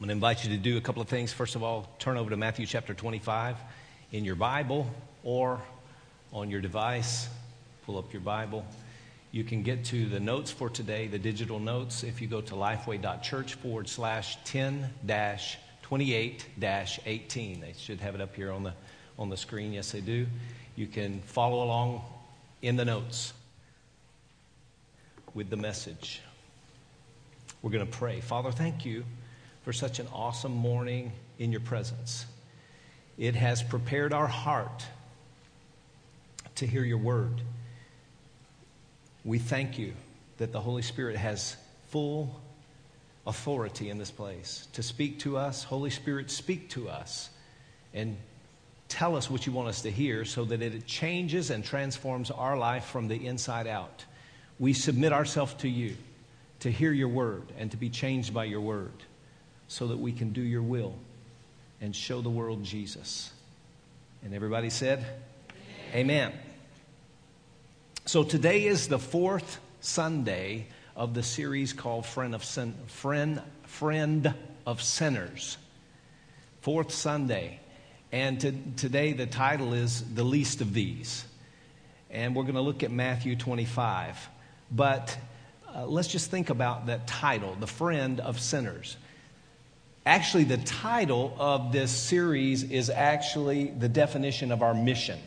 I'm going to invite you to do a couple of things. First of all, turn over to Matthew chapter 25 in your Bible or on your device. Pull up your Bible. You can get to the notes for today, the digital notes, if you go to lifeway.church /10-28-18. They should have it up here on the screen. Yes, they do. You can follow along in the notes with the message. We're going to pray. Father, thank you for such an awesome morning in your presence. It has prepared our heart to hear your word. We thank you that the Holy Spirit has full authority in this place to speak to us. Holy Spirit, speak to us and tell us what you want us to hear so that it changes and transforms our life from the inside out. We submit ourselves to you to hear your word and to be changed by your word, so that we can do your will and show the world Jesus. And everybody said, Amen. So today is the fourth Sunday of the series called Friend of Sinners. Fourth Sunday. And today the title is The Least of These. And we're going to look at Matthew 25. But let's just think about that title, The Friend of Sinners. Actually, the title of this series is actually the definition of our mission.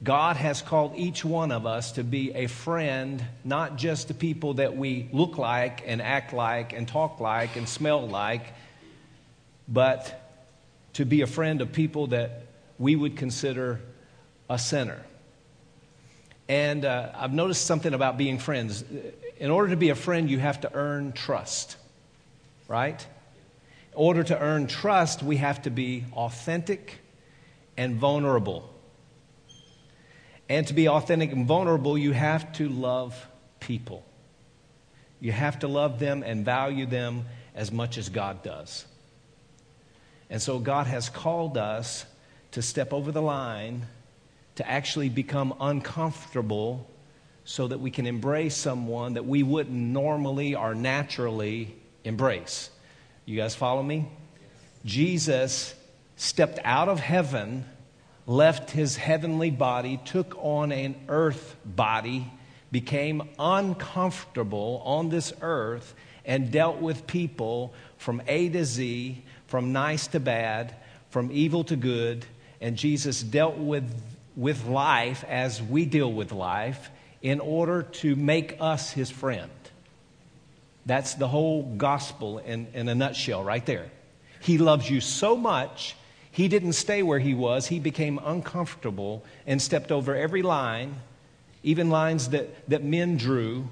God has called each one of us to be a friend, not just to people that we look like and act like and talk like and smell like, but to be a friend of people that we would consider a sinner. And I've noticed something about being friends. In order to be a friend, you have to earn trust. Right? In order to earn trust, we have to be authentic and vulnerable. And to be authentic and vulnerable, you have to love people. You have to love them and value them as much as God does. And so God has called us to step over the line, to actually become uncomfortable so that we can embrace someone that we wouldn't normally or naturally embrace. You guys follow me? Yes. Jesus stepped out of heaven, left his heavenly body, took on an earth body, became uncomfortable on this earth, and dealt with people from A to Z, from nice to bad, from evil to good. And Jesus dealt with life as we deal with life in order to make us his friend. That's the whole gospel in a nutshell right there. He loves you so much, he didn't stay where he was. He became uncomfortable and stepped over every line, even lines that men drew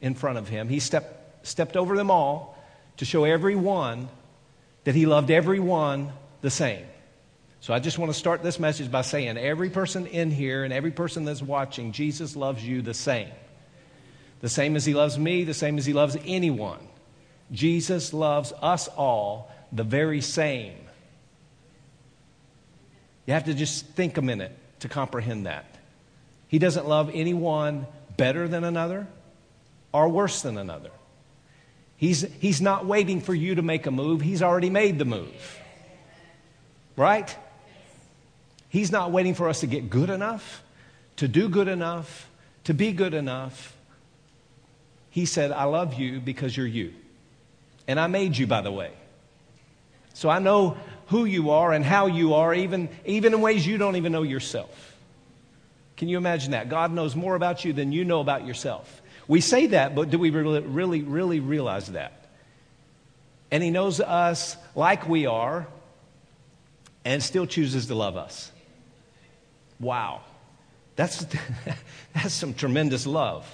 in front of him. He stepped over them all to show everyone that he loved everyone the same. So I just want to start this message by saying every person in here and every person that's watching, Jesus loves you the same. The same as he loves me, the same as he loves anyone. Jesus loves us all the very same. You have to just think a minute to comprehend that. He doesn't love anyone better than another or worse than another. He's not waiting for you to make a move. He's already made the move. Right? He's not waiting for us to get good enough, to do good enough, to be good enough. He said, I love you because you're you. And I made you, by the way. So I know who you are and how you are, even in ways you don't even know yourself. Can you imagine that? God knows more about you than you know about yourself. We say that, but do we really realize that? And he knows us like we are and still chooses to love us. Wow. That's some tremendous love.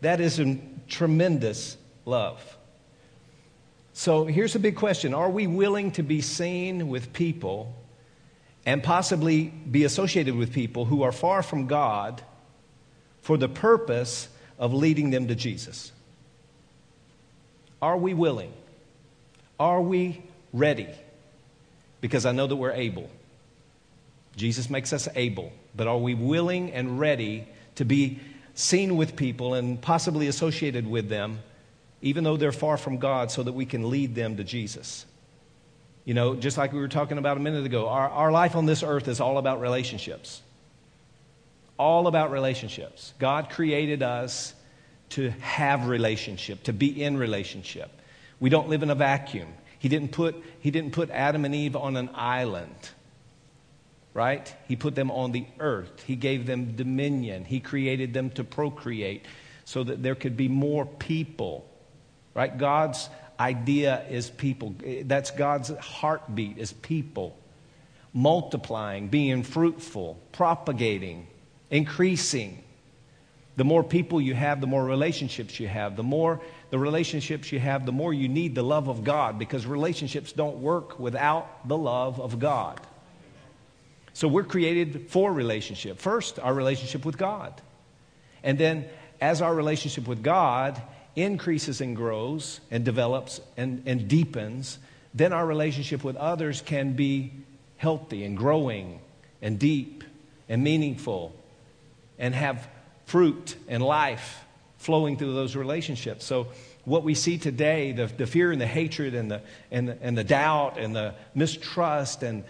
That is a tremendous love. So here's a big question. Are we willing to be seen with people and possibly be associated with people who are far from God for the purpose of leading them to Jesus? Are we willing? Are we ready? Because I know that we're able. Jesus makes us able. But are we willing and ready to be seen with people and possibly associated with them even though they're far from God, so that we can lead them to Jesus. You know, just like we were talking about a minute ago, our life on this earth is all about relationships. All about relationships. God created us to have relationship, to be in relationship. We don't live in a vacuum. He didn't put Adam and Eve on an island, right? He put them on the earth. He gave them dominion. He created them to procreate so that there could be more people, right? God's idea is people. That's God's heartbeat is people. Multiplying, being fruitful, propagating, increasing. The more people you have, the more relationships you have. The more the relationships you have, the more you need the love of God, because relationships don't work without the love of God. So we're created for relationship. First, our relationship with God. And then as our relationship with God increases and grows and develops and deepens, then our relationship with others can be healthy and growing and deep and meaningful and have fruit and life flowing through those relationships. So what we see today, the fear and the hatred and the doubt and the mistrust, and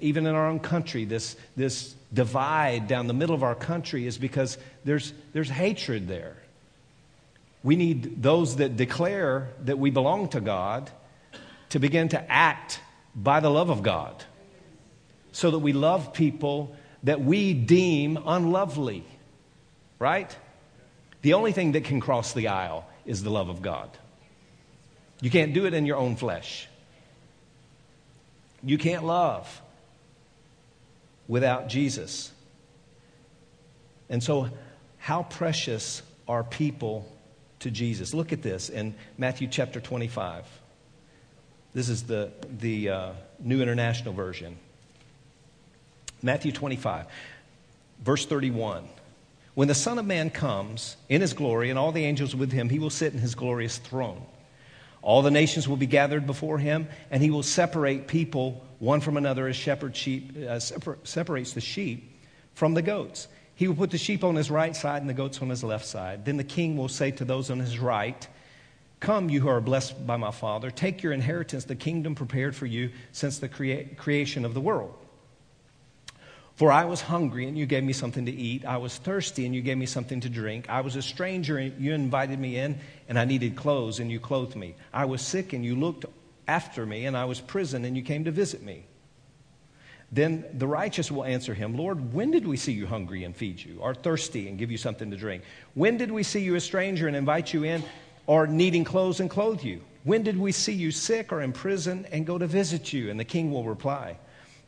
even in our own country, this divide down the middle of our country is because there's hatred there. We need those that declare that we belong to God to begin to act by the love of God, so that we love people that we deem unlovely. Right? The only thing that can cross the aisle is the love of God. You can't do it in your own flesh. You can't love without Jesus. And so, how precious are people to Jesus? Look at this in Matthew chapter 25. This is the New International Version. Matthew 25, verse 31. When the Son of Man comes in his glory and all the angels with him, he will sit in his glorious throne. All the nations will be gathered before him, and he will separate people one from another as shepherd separates the sheep from the goats. He will put the sheep on his right side and the goats on his left side. Then the king will say to those on his right, "Come, you who are blessed by my Father, take your inheritance, the kingdom prepared for you since the creation of the world. For I was hungry, and you gave me something to eat. I was thirsty, and you gave me something to drink. I was a stranger, and you invited me in, and I needed clothes, and you clothed me. I was sick, and you looked after me, and I was in prison, and you came to visit me." Then the righteous will answer him, "Lord, when did we see you hungry and feed you, or thirsty and give you something to drink? When did we see you a stranger and invite you in, or needing clothes and clothe you? When did we see you sick or in prison and go to visit you?" And the king will reply,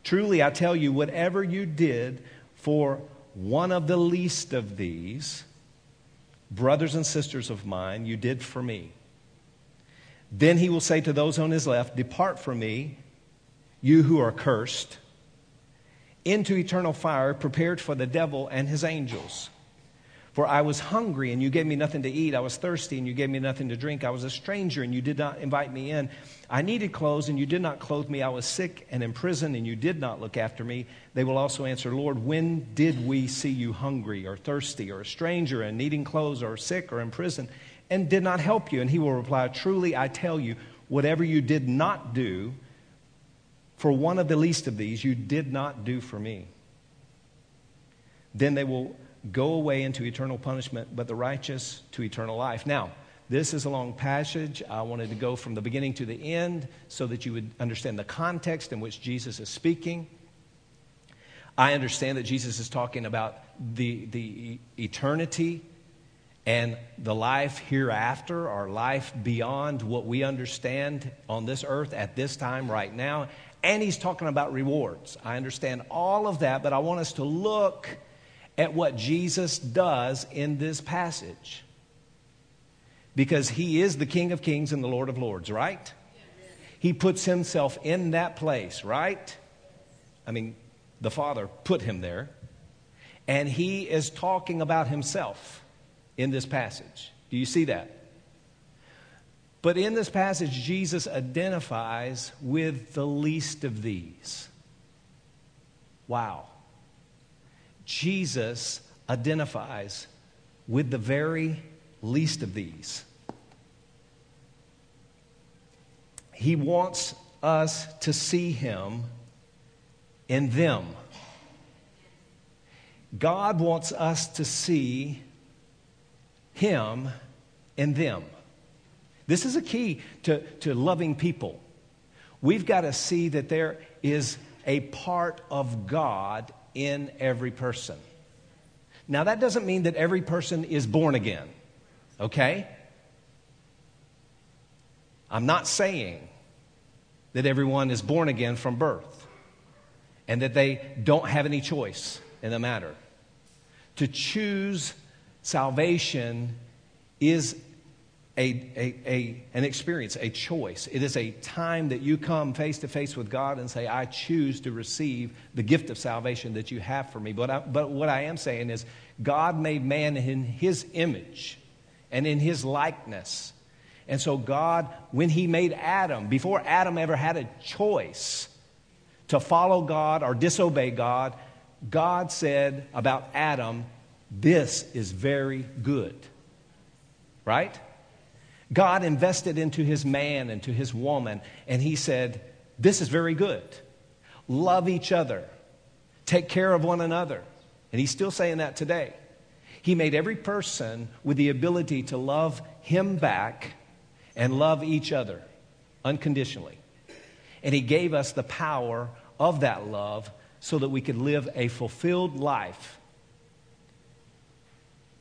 "Truly, I tell you, whatever you did for one of the least of these, brothers and sisters of mine, you did for me." Then he will say to those on his left, "Depart from me, you who are cursed, into eternal fire prepared for the devil and his angels. For I was hungry, and you gave me nothing to eat. I was thirsty, and you gave me nothing to drink. I was a stranger, and you did not invite me in. I needed clothes, and you did not clothe me. I was sick and in prison, and you did not look after me." They will also answer, "Lord, when did we see you hungry or thirsty or a stranger and needing clothes or sick or in prison and did not help you?" And he will reply, "Truly, I tell you, whatever you did not do for one of the least of these, you did not do for me." Then they will go away into eternal punishment, but the righteous to eternal life. Now, this is a long passage. I wanted to go from the beginning to the end so that you would understand the context in which Jesus is speaking. I understand that Jesus is talking about the eternity and the life hereafter, or life beyond what we understand on this earth at this time right now. And he's talking about rewards. I understand all of that, but I want us to look at what Jesus does in this passage, because he is the King of Kings and the Lord of Lords, right? He puts himself in that place, right? I mean, the Father put him there, and he is talking about himself in this passage. Do you see that? But in this passage, Jesus identifies with the least of these. Wow. Jesus identifies with the very least of these. He wants us to see him in them. God wants us to see him in them. This is a key to loving people. We've got to see that there is a part of God in every person. Now, that doesn't mean that every person is born again, okay? I'm not saying that everyone is born again from birth and that they don't have any choice in the matter. To choose salvation is an experience, a choice. It is a time that you come face to face with God and say, I choose to receive the gift of salvation that you have for me. But what I am saying is God made man in his image and in his likeness. And so God, when he made Adam, before Adam ever had a choice to follow God or disobey God, God said about Adam, this is very good. Right? God invested into his man and to his woman, and he said, this is very good. Love each other. Take care of one another. And he's still saying that today. He made every person with the ability to love him back and love each other unconditionally. And he gave us the power of that love so that we could live a fulfilled life.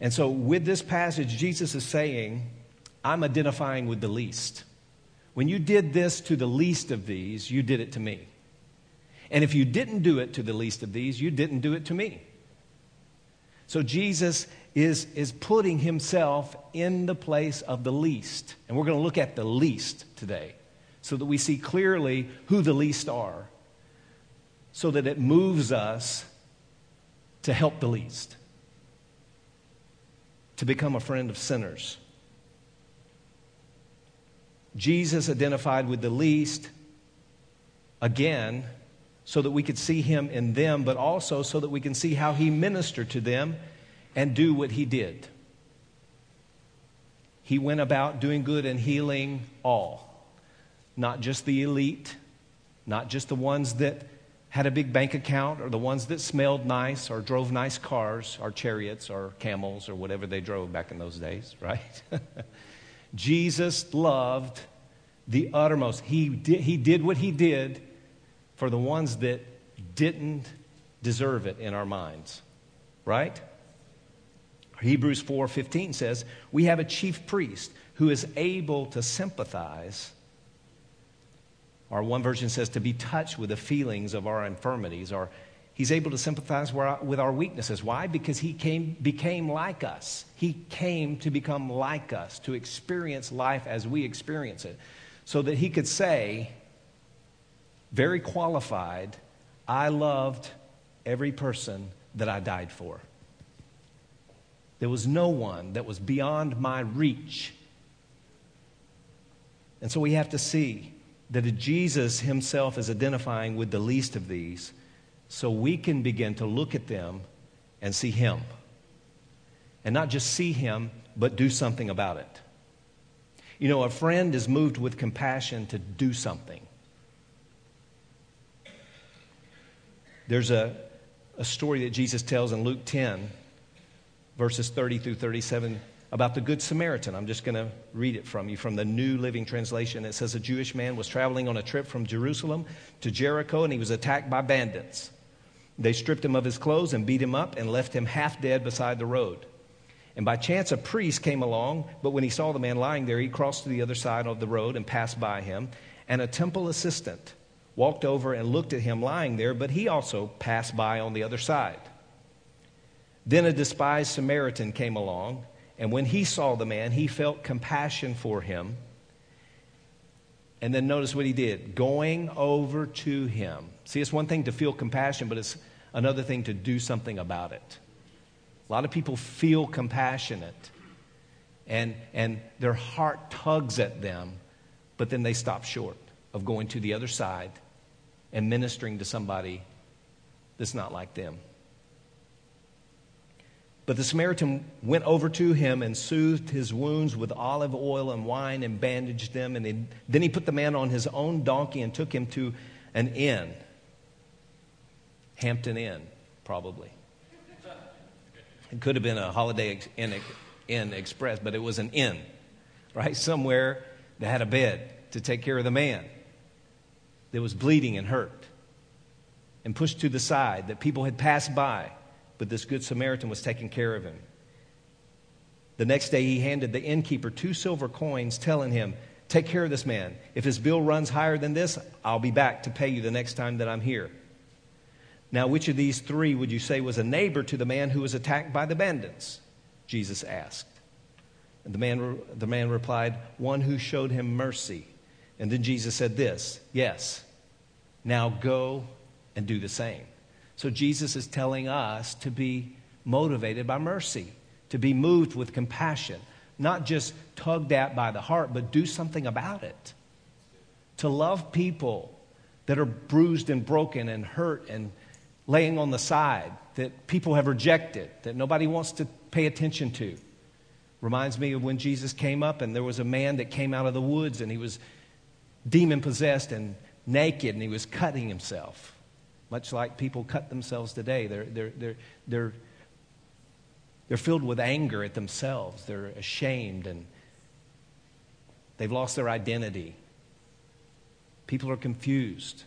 And so with this passage, Jesus is saying, I'm identifying with the least. When you did this to the least of these, you did it to me. And if you didn't do it to the least of these, you didn't do it to me. So Jesus is putting himself in the place of the least. And we're going to look at the least today so that we see clearly who the least are, so that it moves us to help the least, to become a friend of sinners. Jesus identified with the least, again, so that we could see him in them, but also so that we can see how he ministered to them and do what he did. He went about doing good and healing all, not just the elite, not just the ones that had a big bank account or the ones that smelled nice or drove nice cars or chariots or camels or whatever they drove back in those days, right? Jesus loved the uttermost. He did what he did for the ones that didn't deserve it in our minds, right? Hebrews 4:15 says, we have a chief priest who is able to sympathize. Or one version says to be touched with the feelings of our infirmities, or he's able to sympathize with our weaknesses. Why? Because he became like us. He came to become like us, to experience life as we experience it, so that he could say, very qualified, I loved every person that I died for. There was no one that was beyond my reach. And so we have to see that Jesus himself is identifying with the least of these, so we can begin to look at them and see him. And not just see him, but do something about it. You know, a friend is moved with compassion to do something. There's a story that Jesus tells in Luke 10, verses 30 through 37, about the Good Samaritan. I'm just going to read it from you from the New Living Translation. It says, a Jewish man was traveling on a trip from Jerusalem to Jericho, and he was attacked by bandits. They stripped him of his clothes and beat him up and left him half dead beside the road. And by chance, a priest came along, but when he saw the man lying there, he crossed to the other side of the road and passed by him. And a temple assistant walked over and looked at him lying there, but he also passed by on the other side. Then a despised Samaritan came along, and when he saw the man, he felt compassion for him. And then notice what he did, going over to him. See, it's one thing to feel compassion, but it's another thing to do something about it. A lot of people feel compassionate, and their heart tugs at them, but then they stop short of going to the other side and ministering to somebody that's not like them. But the Samaritan went over to him and soothed his wounds with olive oil and wine and bandaged them. And then he put the man on his own donkey and took him to an inn. Hampton Inn, probably. It could have been a Holiday Inn Express, but it was an inn, right? Somewhere that had a bed to take care of the man that was bleeding and hurt and pushed to the side, that people had passed by. But this Good Samaritan was taking care of him. The next day he handed the innkeeper 2 silver coins, telling him, "Take care of this man. If his bill runs higher than this, I'll be back to pay you the next time that I'm here." Now, which of these 3 would you say was a neighbor to the man who was attacked by the bandits? Jesus asked. And the man replied, "One who showed him mercy." And then Jesus said this, "Yes, now go and do the same." So Jesus is telling us to be motivated by mercy, to be moved with compassion, not just tugged at by the heart, but do something about it. To love people that are bruised and broken and hurt and laying on the side, that people have rejected, that nobody wants to pay attention to. Reminds me of when Jesus came up and there was a man that came out of the woods and he was demon-possessed and naked and he was cutting himself. Much like people cut themselves today, they're filled with anger at themselves. They're ashamed and they've lost their identity. People are confused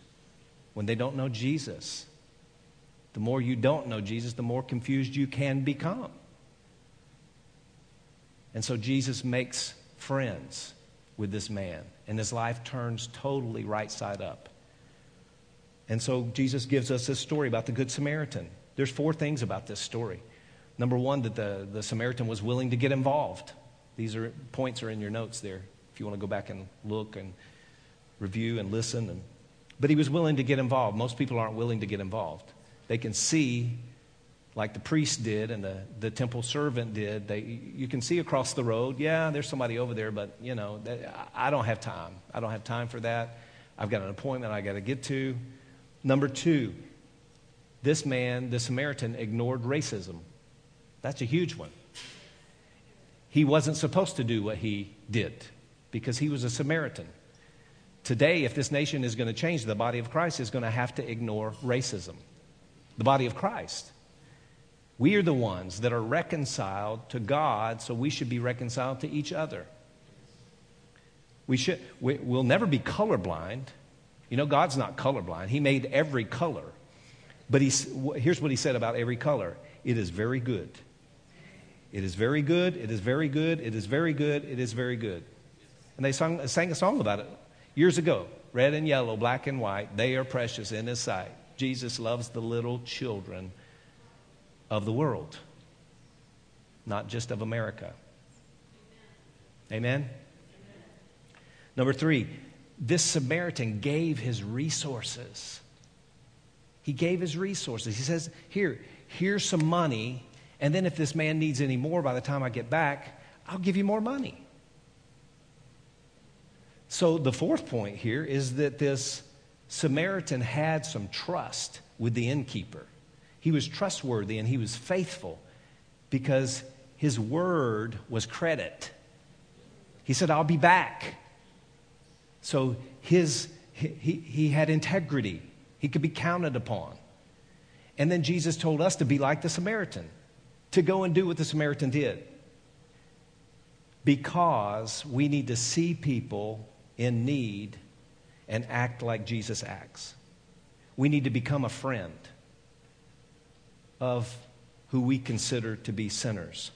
when they don't know Jesus. The more you don't know Jesus, the more confused you can become. And so Jesus makes friends with this man, and his life turns totally right side up. And so Jesus gives us this story about the Good Samaritan. There's 4 things about this story. Number 1, that the Samaritan was willing to get involved. These points are in your notes there if you want to go back and look and review and listen. But he was willing to get involved. Most people aren't willing to get involved. They can see, like the priest did and the temple servant did, you can see across the road, yeah, there's somebody over there, but, you know, I don't have time. I don't have time for that. I've got an appointment I got to get to. Number 2, this man, the Samaritan, ignored racism. That's a huge one. He wasn't supposed to do what he did because he was a Samaritan. Today, if this nation is going to change, the body of Christ is going to have to ignore racism. The body of Christ. We are the ones that are reconciled to God, so we should be reconciled to each other. We'll never be colorblind. You know, God's not colorblind. He made every color. But here's what he said about every color. It is very good. It is very good. It is very good. It is very good. It is very good. And they sang a song about it years ago. Red and yellow, black and white, they are precious in his sight. Jesus loves the little children of the world, not just of America. Amen? Number 3. This Samaritan gave his resources. He gave his resources. He says, here's some money, and then if this man needs any more by the time I get back, I'll give you more money. So the 4th point here is that this Samaritan had some trust with the innkeeper. He was trustworthy and he was faithful because his word was credit. He said, I'll be back. So he had integrity. He could be counted upon. And then Jesus told us to be like the Samaritan, to go and do what the Samaritan did. Because we need to see people in need and act like Jesus acts. We need to become a friend of who we consider to be sinners.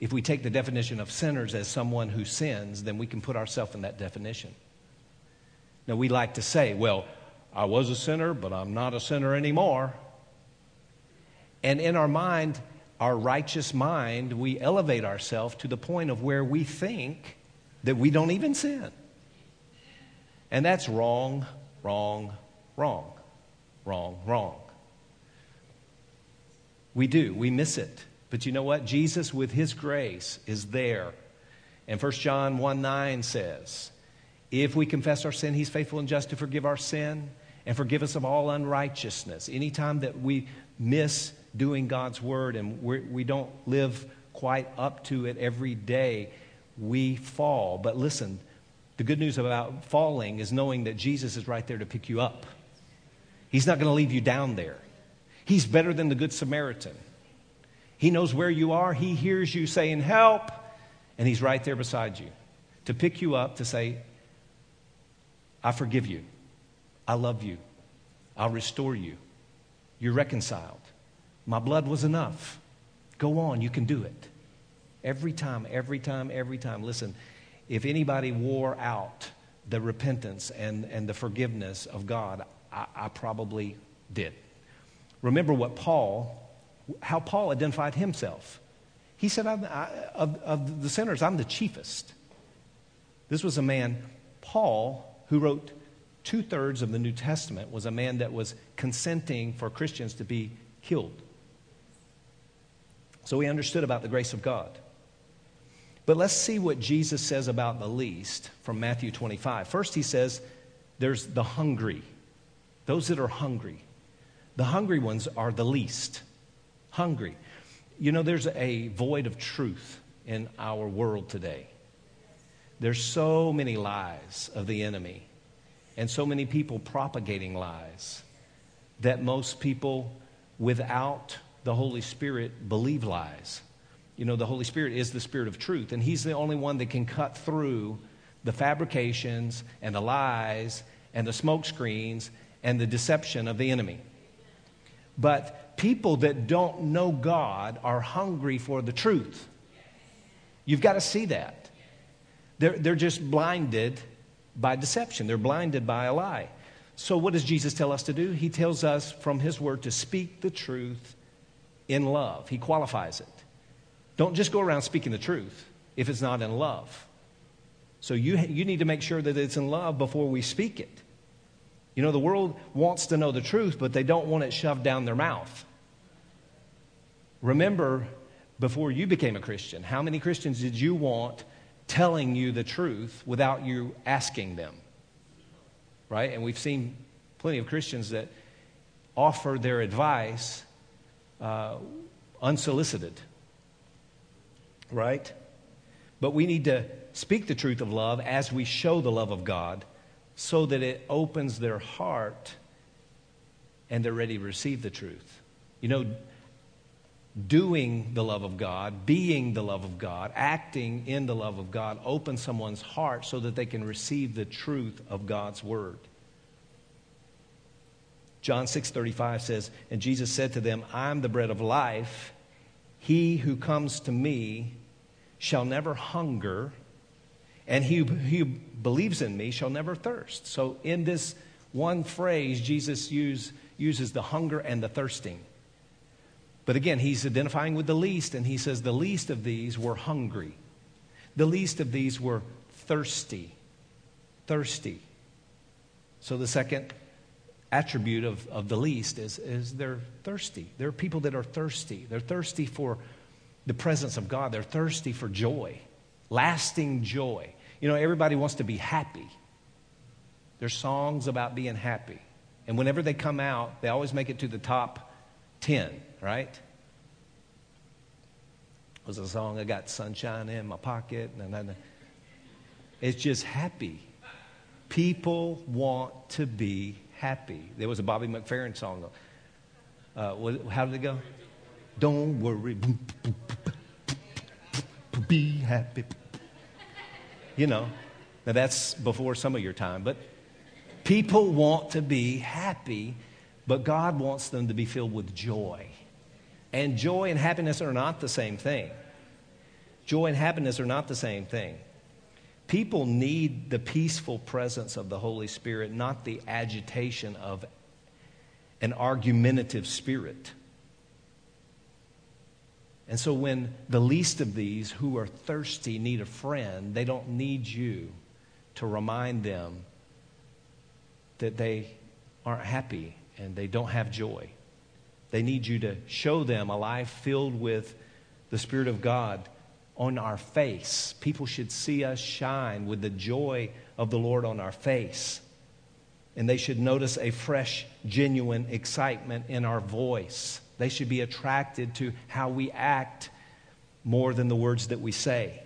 If we take the definition of sinners as someone who sins, then we can put ourselves in that definition. Now, we like to say, well, I was a sinner, but I'm not a sinner anymore. And in our mind, our righteous mind, we elevate ourselves to the point of where we think that we don't even sin. And that's wrong, wrong, wrong, wrong, wrong. We do. We miss it. But you know what? Jesus, with his grace, is there. And 1 John 1:9 says, if we confess our sin, he's faithful and just to forgive our sin and forgive us of all unrighteousness. Anytime that we miss doing God's word and we don't live quite up to it every day, we fall. But listen, the good news about falling is knowing that Jesus is right there to pick you up. He's not going to leave you down there. He's better than the Good Samaritan. He knows where you are. He hears you saying, help. And he's right there beside you to pick you up, to say, I forgive you. I love you. I'll restore you. You're reconciled. My blood was enough. Go on. You can do it. Every time. Listen, if anybody wore out the repentance and the forgiveness of God, I probably did. Remember how Paul identified himself. He said, of the sinners, I'm the chiefest. This was a man, Paul, who wrote two-thirds of the New Testament, was a man that was consenting for Christians to be killed. So he understood about the grace of God. But let's see what Jesus says about the least from Matthew 25. First, he says, there's the hungry. Those that are hungry. The hungry ones are the least. Hungry. You know, there's a void of truth in our world today. There's so many lies of the enemy and so many people propagating lies that most people without the Holy Spirit believe lies. You know, the Holy Spirit is the Spirit of truth, and He's the only one that can cut through the fabrications and the lies and the smoke screens and the deception of the enemy. But people that don't know God are hungry for the truth. You've got to see that. They're just blinded by deception. They're blinded by a lie. So what does Jesus tell us to do? He tells us from His word to speak the truth in love. He qualifies it. Don't just go around speaking the truth if it's not in love. So you need to make sure that it's in love before we speak it. You know, the world wants to know the truth, but they don't want it shoved down their mouth. Remember, before you became a Christian, how many Christians did you want telling you the truth without you asking them? Right? And we've seen plenty of Christians that offer their advice unsolicited. Right? But we need to speak the truth of love as we show the love of God, so that it opens their heart and they're ready to receive the truth. You know, doing the love of God, being the love of God, acting in the love of God opens someone's heart so that they can receive the truth of God's word. John 6:35 says, and Jesus said to them, I'm the bread of life. He who comes to me shall never hunger, and he who believes in me shall never thirst. So in this one phrase, Jesus uses the hunger and the thirsting. But again, He's identifying with the least, and He says the least of these were hungry. The least of these were thirsty. Thirsty. So the second attribute of the least is they're thirsty. There are people that are thirsty. They're thirsty for the presence of God. They're thirsty for joy. Lasting joy. You know, everybody wants to be happy. There's songs about being happy. And whenever they come out, they always make it to the top 10, right? It was a song, I got sunshine in my pocket. It's just happy. People want to be happy. There was a Bobby McFerrin song. How did it go? Don't worry. Be happy. You know, now that's before some of your time, but people want to be happy, but God wants them to be filled with joy. And joy and happiness are not the same thing. Joy and happiness are not the same thing. People need the peaceful presence of the Holy Spirit, not the agitation of an argumentative spirit. And so when the least of these who are thirsty need a friend, they don't need you to remind them that they aren't happy and they don't have joy. They need you to show them a life filled with the Spirit of God on our face. People should see us shine with the joy of the Lord on our face. And they should notice a fresh, genuine excitement in our voice. They should be attracted to how we act more than the words that we say.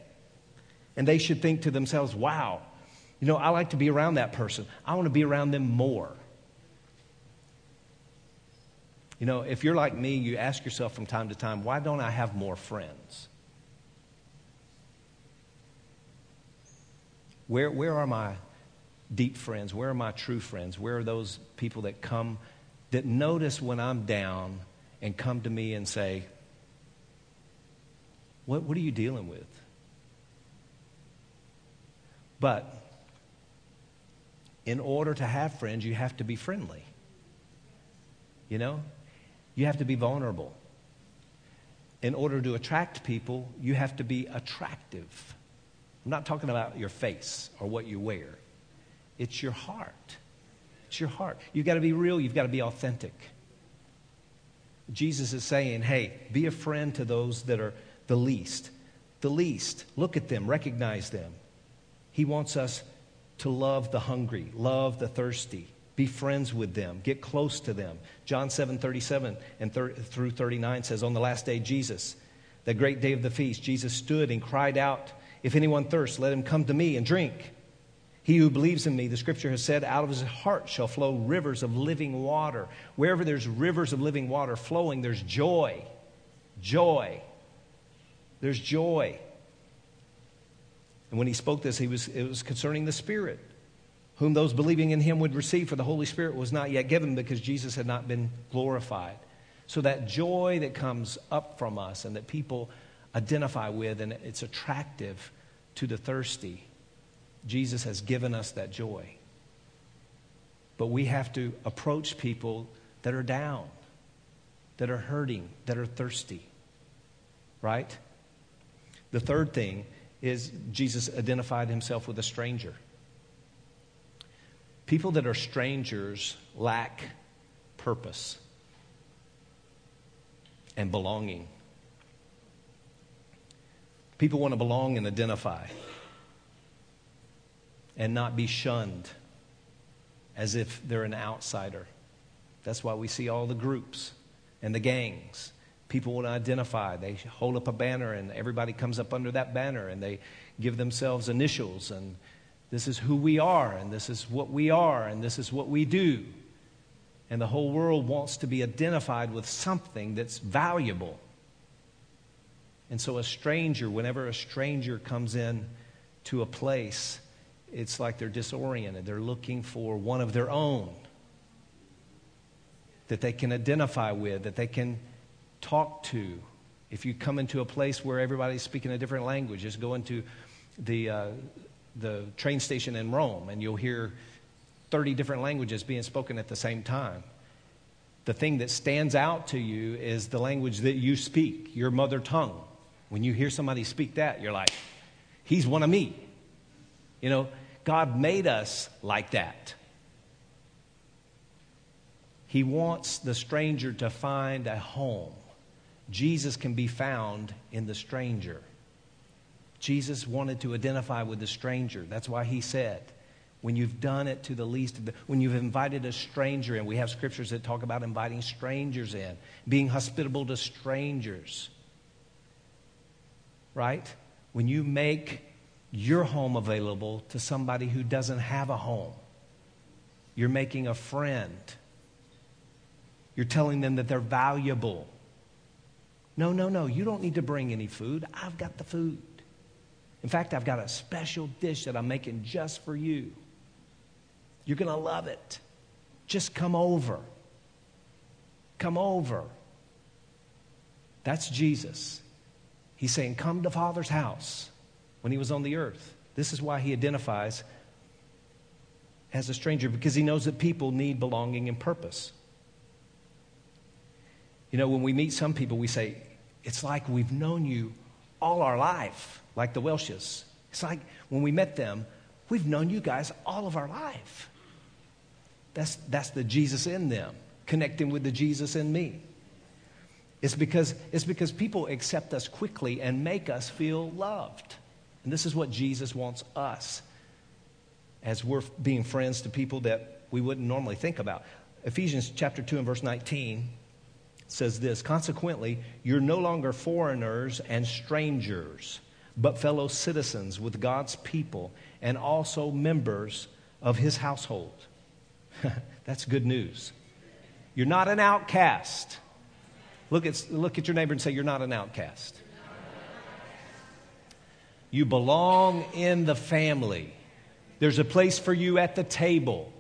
And they should think to themselves, wow, you know, I like to be around that person. I want to be around them more. You know, if you're like me, you ask yourself from time to time, why don't I have more friends? Where are my deep friends? Where are my true friends? Where are those people that come, that notice when I'm down and come to me and say, what are you dealing with? But in order to have friends, you have to be friendly. You know? You have to be vulnerable. In order to attract people, you have to be attractive. I'm not talking about your face or what you wear. It's your heart. It's your heart. You've got to be real. You've got to be authentic. Jesus is saying, hey, be a friend to those that are the least. The least. Look at them. Recognize them. He wants us to love the hungry, love the thirsty, be friends with them, get close to them. John 7:37 and through 39 says, on the last day, Jesus, the great day of the feast, Jesus stood and cried out, if anyone thirsts, let him come to me and drink. He who believes in me, the scripture has said, out of his heart shall flow rivers of living water. Wherever there's rivers of living water flowing, there's joy. Joy. There's joy. And when he spoke this, it was concerning the Spirit, whom those believing in him would receive, for the Holy Spirit was not yet given because Jesus had not been glorified. So that joy that comes up from us and that people identify with, and it's attractive to the thirsty, Jesus has given us that joy. But we have to approach people that are down, that are hurting, that are thirsty, right? The third thing is Jesus identified himself with a stranger. People that are strangers lack purpose and belonging. People want to belong and identify, and not be shunned as if they're an outsider. That's why we see all the groups and the gangs. People want to identify. They hold up a banner and everybody comes up under that banner and they give themselves initials and this is who we are and this is what we are and this is what we do. And the whole world wants to be identified with something that's valuable. And so a stranger, whenever a stranger comes in to a place, it's like they're disoriented. They're looking for one of their own that they can identify with, that they can talk to. If you come into a place where everybody's speaking a different language, just go into the train station in Rome and you'll hear 30 different languages being spoken at the same time. The thing that stands out to you is the language that you speak, your mother tongue. When you hear somebody speak that, you're like, he's one of me. You know, God made us like that. He wants the stranger to find a home. Jesus can be found in the stranger. Jesus wanted to identify with the stranger. That's why he said, when you've done it to the least, when you've invited a stranger in, we have scriptures that talk about inviting strangers in, being hospitable to strangers. Right? When you make your home available to somebody who doesn't have a home, you're making a friend. You're telling them that they're valuable. No, you don't need to bring any food. I've got the food. In fact, I've got a special dish that I'm making just for you. You're going to love it. Just come over. Come over. That's Jesus. He's saying, come to Father's house. When he was on the earth, this is why he identifies as a stranger, because he knows that people need belonging and purpose. You know, when we meet some people, we say, it's like we've known you all our life, like the Welshes. It's like when we met them, we've known you guys all of our life. That's the Jesus in them, connecting with the Jesus in me. It's because people accept us quickly and make us feel loved. And this is what Jesus wants us as we're being friends to people that we wouldn't normally think about. Ephesians chapter 2 and verse 19 says this: consequently, you're no longer foreigners and strangers, but fellow citizens with God's people and also members of his household. That's good news. You're not an outcast. Look at your neighbor and say, you're not an outcast. You belong in the family. There's a place for you at the table.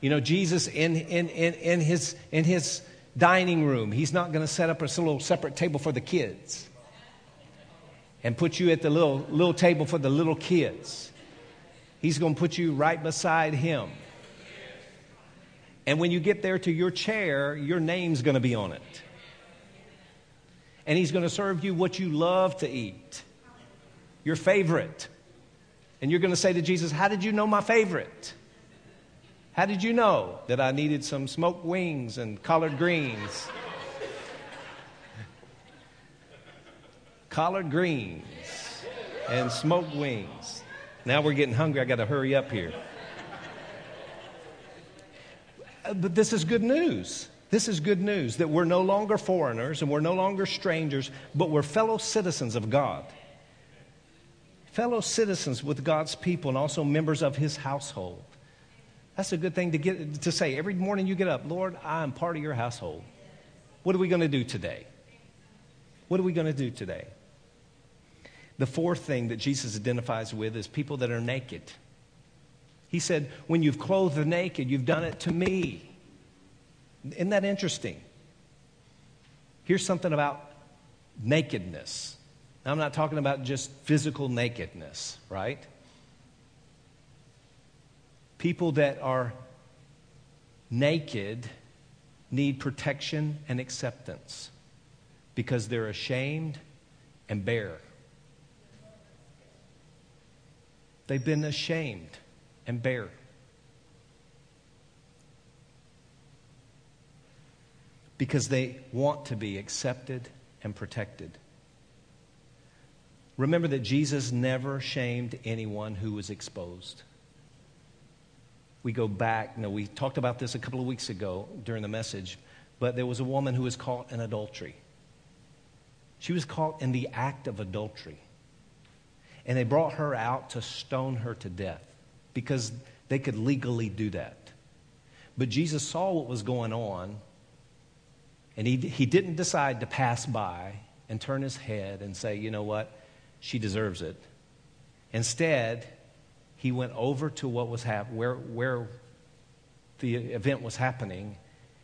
You know, Jesus in his dining room, he's not going to set up a little separate table for the kids and put you at the little table for the little kids. He's going to put you right beside him. And when you get there to your chair, your name's going to be on it. And he's going to serve you what you love to eat, your favorite. And you're going to say to Jesus, how did you know my favorite? How did you know that I needed some smoked wings and collard greens? Collard greens and smoked wings. Now we're getting hungry. I got to hurry up here. But this is good news. This is good news that we're no longer foreigners and we're no longer strangers, but we're fellow citizens of God. Fellow citizens with God's people and also members of his household. That's a good thing to say. Every morning you get up, Lord, I am part of your household. What are we going to do today? What are we going to do today? The fourth thing that Jesus identifies with is people that are naked. He said, when you've clothed the naked, you've done it to me. Isn't that interesting? Here's something about nakedness. Now, I'm not talking about just physical nakedness, right? People that are naked need protection and acceptance because they're ashamed and bare. They've been ashamed and bare. Because they want to be accepted and protected. Remember that Jesus never shamed anyone who was exposed. We go back, you know, we talked about this a couple of weeks ago during the message, but there was a woman who was caught in adultery. She was caught in the act of adultery. And they brought her out to stone her to death because they could legally do that. But Jesus saw what was going on, and he didn't decide to pass by and turn his head and say, you know what, she deserves it. Instead, he went over to what was where the event was happening,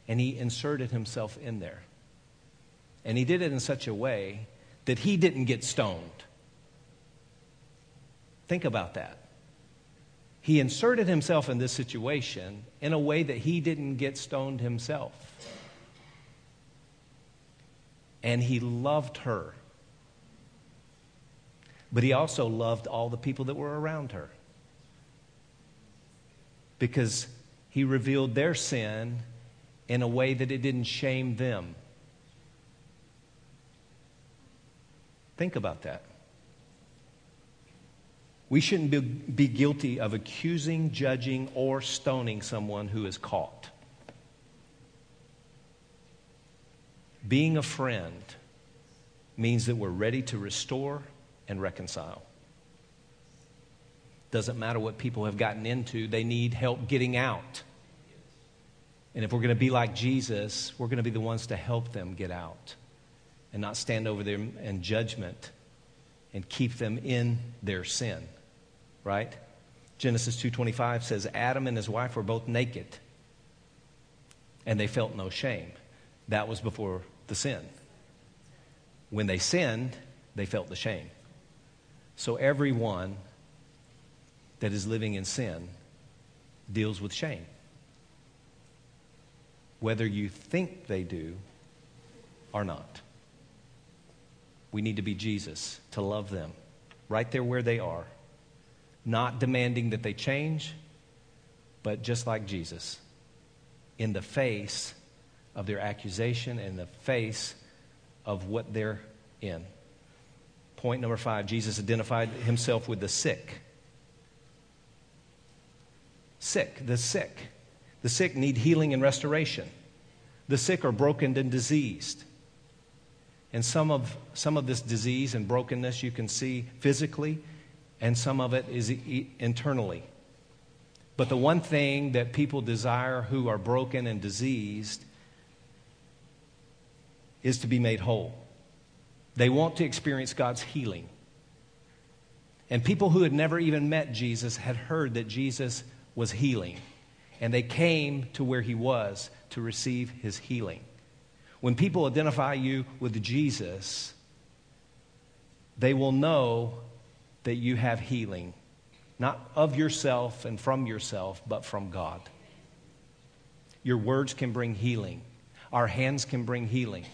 and he inserted himself in there. And he did it in such a way that he didn't get stoned. Think about that. He inserted himself in this situation in a way that he didn't get stoned himself. And he loved her. But he also loved all the people that were around her, because he revealed their sin in a way that it didn't shame them. Think about that. We shouldn't be guilty of accusing, judging, or stoning someone who is caught. Being a friend means that we're ready to restore and reconcile. Doesn't matter what people have gotten into, they need help getting out. And if we're going to be like Jesus, we're going to be the ones to help them get out and not stand over them in judgment and keep them in their sin, right? Genesis 2:25 says, Adam and his wife were both naked and they felt no shame. That was before the sin. When they sinned, they felt the shame. So everyone that is living in sin deals with shame. Whether you think they do or not. We need to be Jesus, to love them right there where they are. Not demanding that they change, but just like Jesus, in the face of their accusation, in the face of what they're in. Point number 5, Jesus identified himself with the sick. The sick need healing and restoration. The sick are broken and diseased. And some of this disease and brokenness you can see physically, and some of it is internally. But the one thing that people desire who are broken and diseased is to be made whole. They want to experience God's healing. And people who had never even met Jesus had heard that Jesus was healing. And they came to where he was to receive his healing. When people identify you with Jesus, they will know that you have healing, not of yourself and from yourself, but from God. Your words can bring healing. Our hands can bring healing.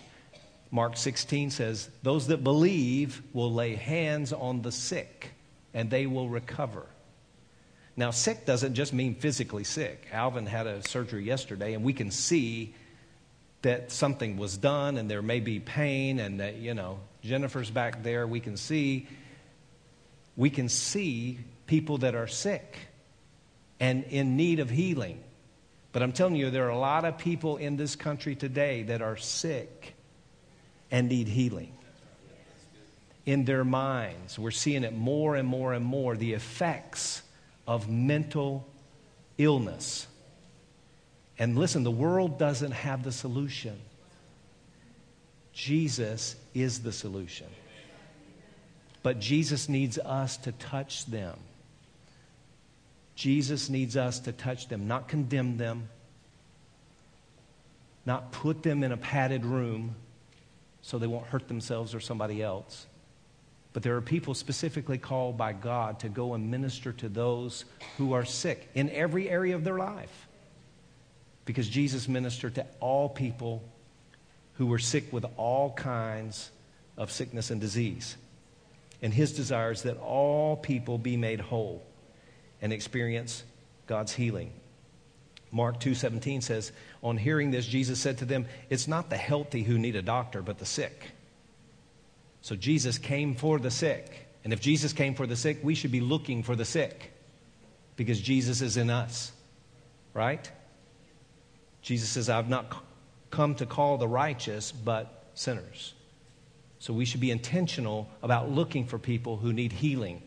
Mark 16 says, those that believe will lay hands on the sick, and they will recover. Now, sick doesn't just mean physically sick. Alvin had a surgery yesterday, and we can see that something was done, and there may be pain, and that, Jennifer's back there. We can see people that are sick and in need of healing. But I'm telling you, there are a lot of people in this country today that are sick and need healing in their minds. We're seeing it more and more and more, the effects of mental illness. And listen, the world doesn't have the solution. Jesus is the solution. But Jesus needs us to touch them. Jesus needs us to touch them, not condemn them, not put them in a padded room so they won't hurt themselves or somebody else. But there are people specifically called by God to go and minister to those who are sick in every area of their life. Because Jesus ministered to all people who were sick with all kinds of sickness and disease. And his desire is that all people be made whole and experience God's healing. Mark 2:17 says, on hearing this, Jesus said to them, it's not the healthy who need a doctor, but the sick. So Jesus came for the sick. And if Jesus came for the sick, we should be looking for the sick, because Jesus is in us, right? Jesus says, I've not come to call the righteous, but sinners. So we should be intentional about looking for people who need healing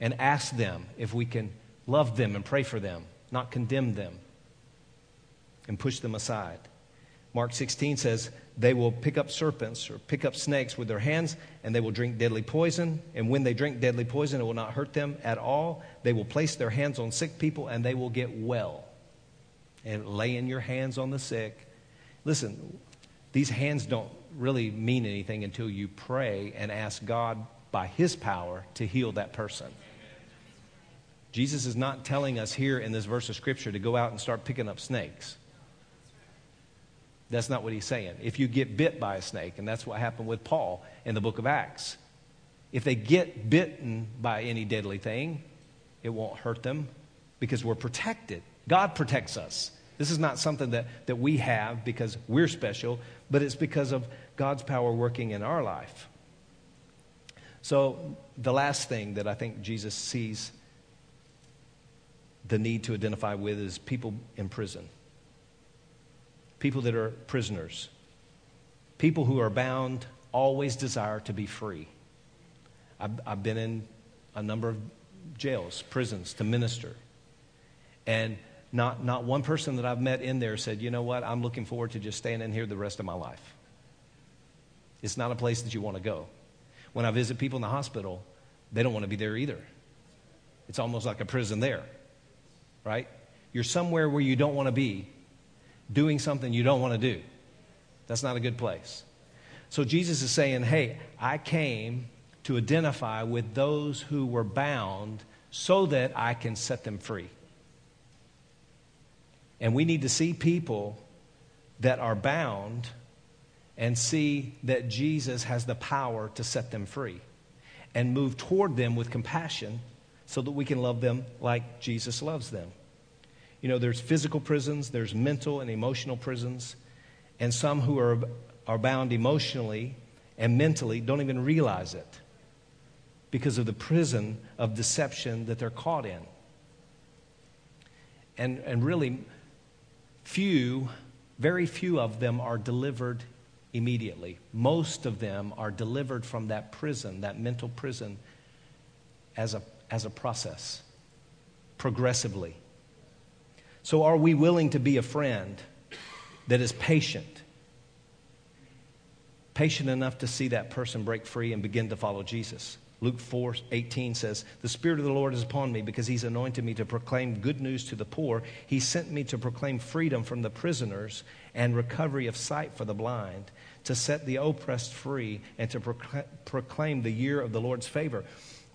and ask them if we can love them and pray for them, not condemn them and push them aside. Mark 16 says, they will pick up serpents or pick up snakes with their hands, and they will drink deadly poison. And when they drink deadly poison, it will not hurt them at all. They will place their hands on sick people, and they will get well. And laying your hands on the sick. Listen, these hands don't really mean anything until you pray and ask God by his power to heal that person. Jesus is not telling us here in this verse of Scripture to go out and start picking up snakes. That's not what he's saying. If you get bit by a snake, and that's what happened with Paul in the book of Acts. If they get bitten by any deadly thing, it won't hurt them because we're protected. God protects us. This is not something that we have because we're special, but it's because of God's power working in our life. So the last thing that I think Jesus sees the need to identify with is people in prison. People that are prisoners. People who are bound always desire to be free. I've been in a number of jails, prisons, to minister. And not one person that I've met in there said, you know what, I'm looking forward to just staying in here the rest of my life. It's not a place that you want to go. When I visit people in the hospital, they don't want to be there either. It's almost like a prison there, right? You're somewhere where you don't want to be, doing something you don't want to do. That's not a good place. So Jesus is saying, hey, I came to identify with those who were bound so that I can set them free. And we need to see people that are bound and see that Jesus has the power to set them free and move toward them with compassion so that we can love them like Jesus loves them. There's physical prisons, there's mental and emotional prisons, and some who are bound emotionally and mentally don't even realize it because of the prison of deception that they're caught in. And really, few Very few of them are delivered immediately. Most of them are delivered from that prison, that mental prison, as a process, progressively. So are we willing to be a friend that is patient? Patient enough to see that person break free and begin to follow Jesus. Luke 4:18 says, "The Spirit of the Lord is upon me because He's anointed me to proclaim good news to the poor. He sent me to proclaim freedom from the prisoners and recovery of sight for the blind, to set the oppressed free, and to proclaim the year of the Lord's favor."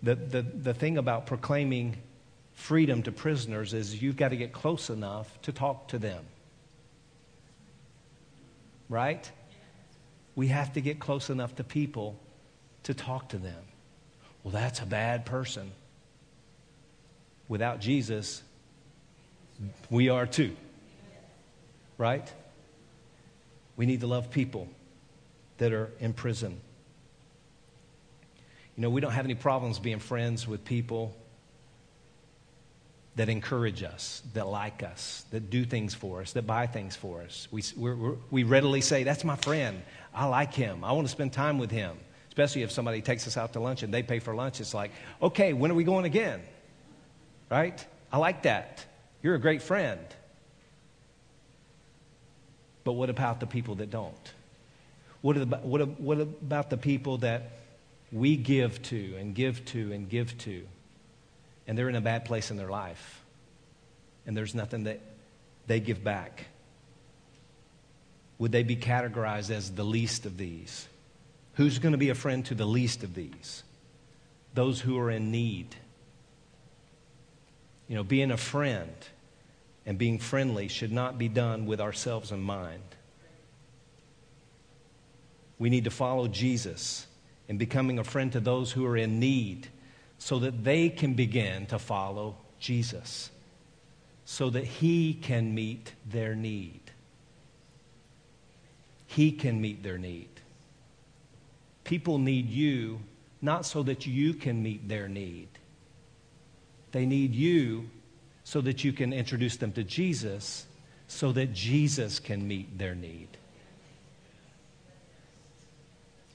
The thing about proclaiming freedom to prisoners is you've got to get close enough to talk to them. Right? We have to get close enough to people to talk to them. Well, that's a bad person. Without Jesus, we are too. Right? We need to love people that are in prison. You know, we don't have any problems being friends with people that encourage us, that like us, that do things for us, that buy things for us. We readily say, that's my friend. I like him. I want to spend time with him. Especially if somebody takes us out to lunch and they pay for lunch. It's like, okay, when are we going again? Right? I like that. You're a great friend. But what about the people that don't? What about the people that we give to and give to and give to, and they're in a bad place in their life, and there's nothing that they give back? Would they be categorized as the least of these? Who's going to be a friend to the least of these? Those who are in need. You know, being a friend and being friendly should not be done with ourselves in mind. We need to follow Jesus in becoming a friend to those who are in need so that they can begin to follow Jesus, so that He can meet their need. He can meet their need. People need you, not so that you can meet their need. They need you so that you can introduce them to Jesus, so that Jesus can meet their need.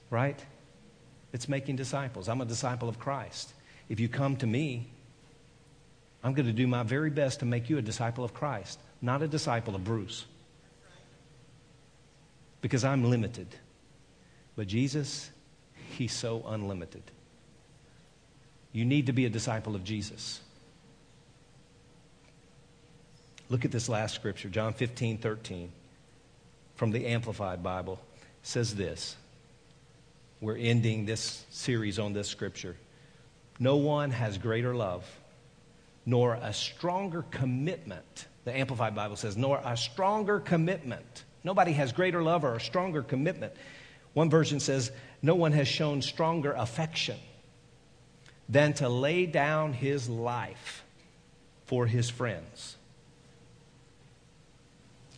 Right? It's making disciples. I'm a disciple of Christ. If you come to me, I'm going to do my very best to make you a disciple of Christ, not a disciple of Bruce. Because I'm limited. But Jesus, He's so unlimited. You need to be a disciple of Jesus. Look at this last scripture, John 15:13, from the Amplified Bible. It says this. We're ending this series on this scripture. No one has greater love, nor a stronger commitment. The Amplified Bible says, nor a stronger commitment. Nobody has greater love or a stronger commitment. One version says, no one has shown stronger affection than to lay down his life for his friends.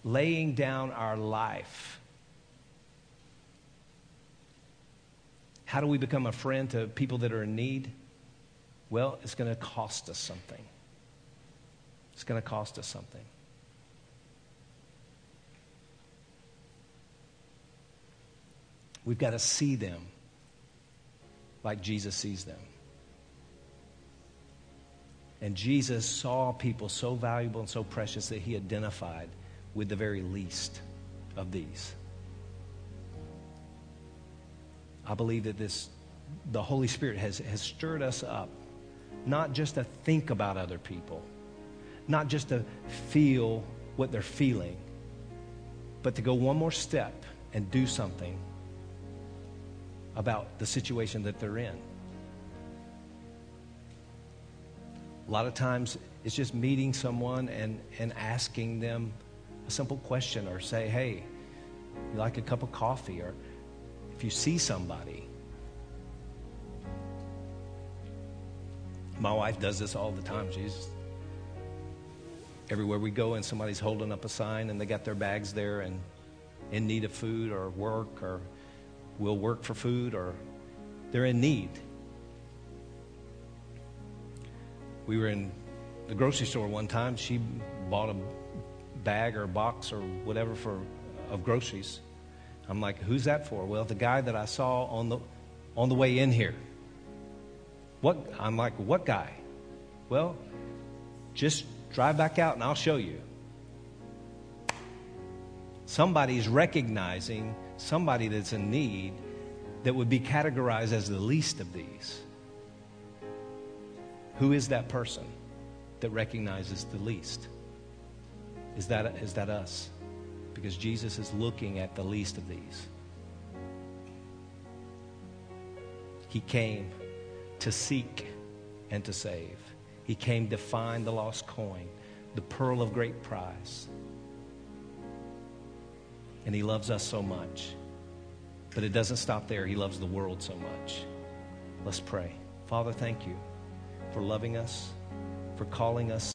Laying down our life. How do we become a friend to people that are in need? Well, it's going to cost us something. It's going to cost us something. We've got to see them like Jesus sees them. And Jesus saw people so valuable and so precious that He identified with the very least of these. I believe that the Holy Spirit has stirred us up, not just to think about other people, not just to feel what they're feeling, but to go one more step and do something about the situation that they're in. A lot of times it's just meeting someone and asking them a simple question, or say, hey, you like a cup of coffee? Or if you see somebody. My wife does this all the time. She's everywhere we go and somebody's holding up a sign and they got their bags there and in need of food or work, or will work for food, or they're in need. We were in the grocery store one time. She bought a bag or a box or whatever for of groceries. I'm like, who's that for? Well, the guy that I saw on the way in here. I'm like, what guy? Well, just drive back out and I'll show you. Somebody's recognizing somebody that's in need that would be categorized as the least of these. Who is that person that recognizes the least? Is that us? Because Jesus is looking at the least of these. He came to seek and to save. He came to find the lost coin, the pearl of great price. And he loves us so much. But it doesn't stop there. He loves the world so much. Let's pray. Father, thank you for loving us, for calling us.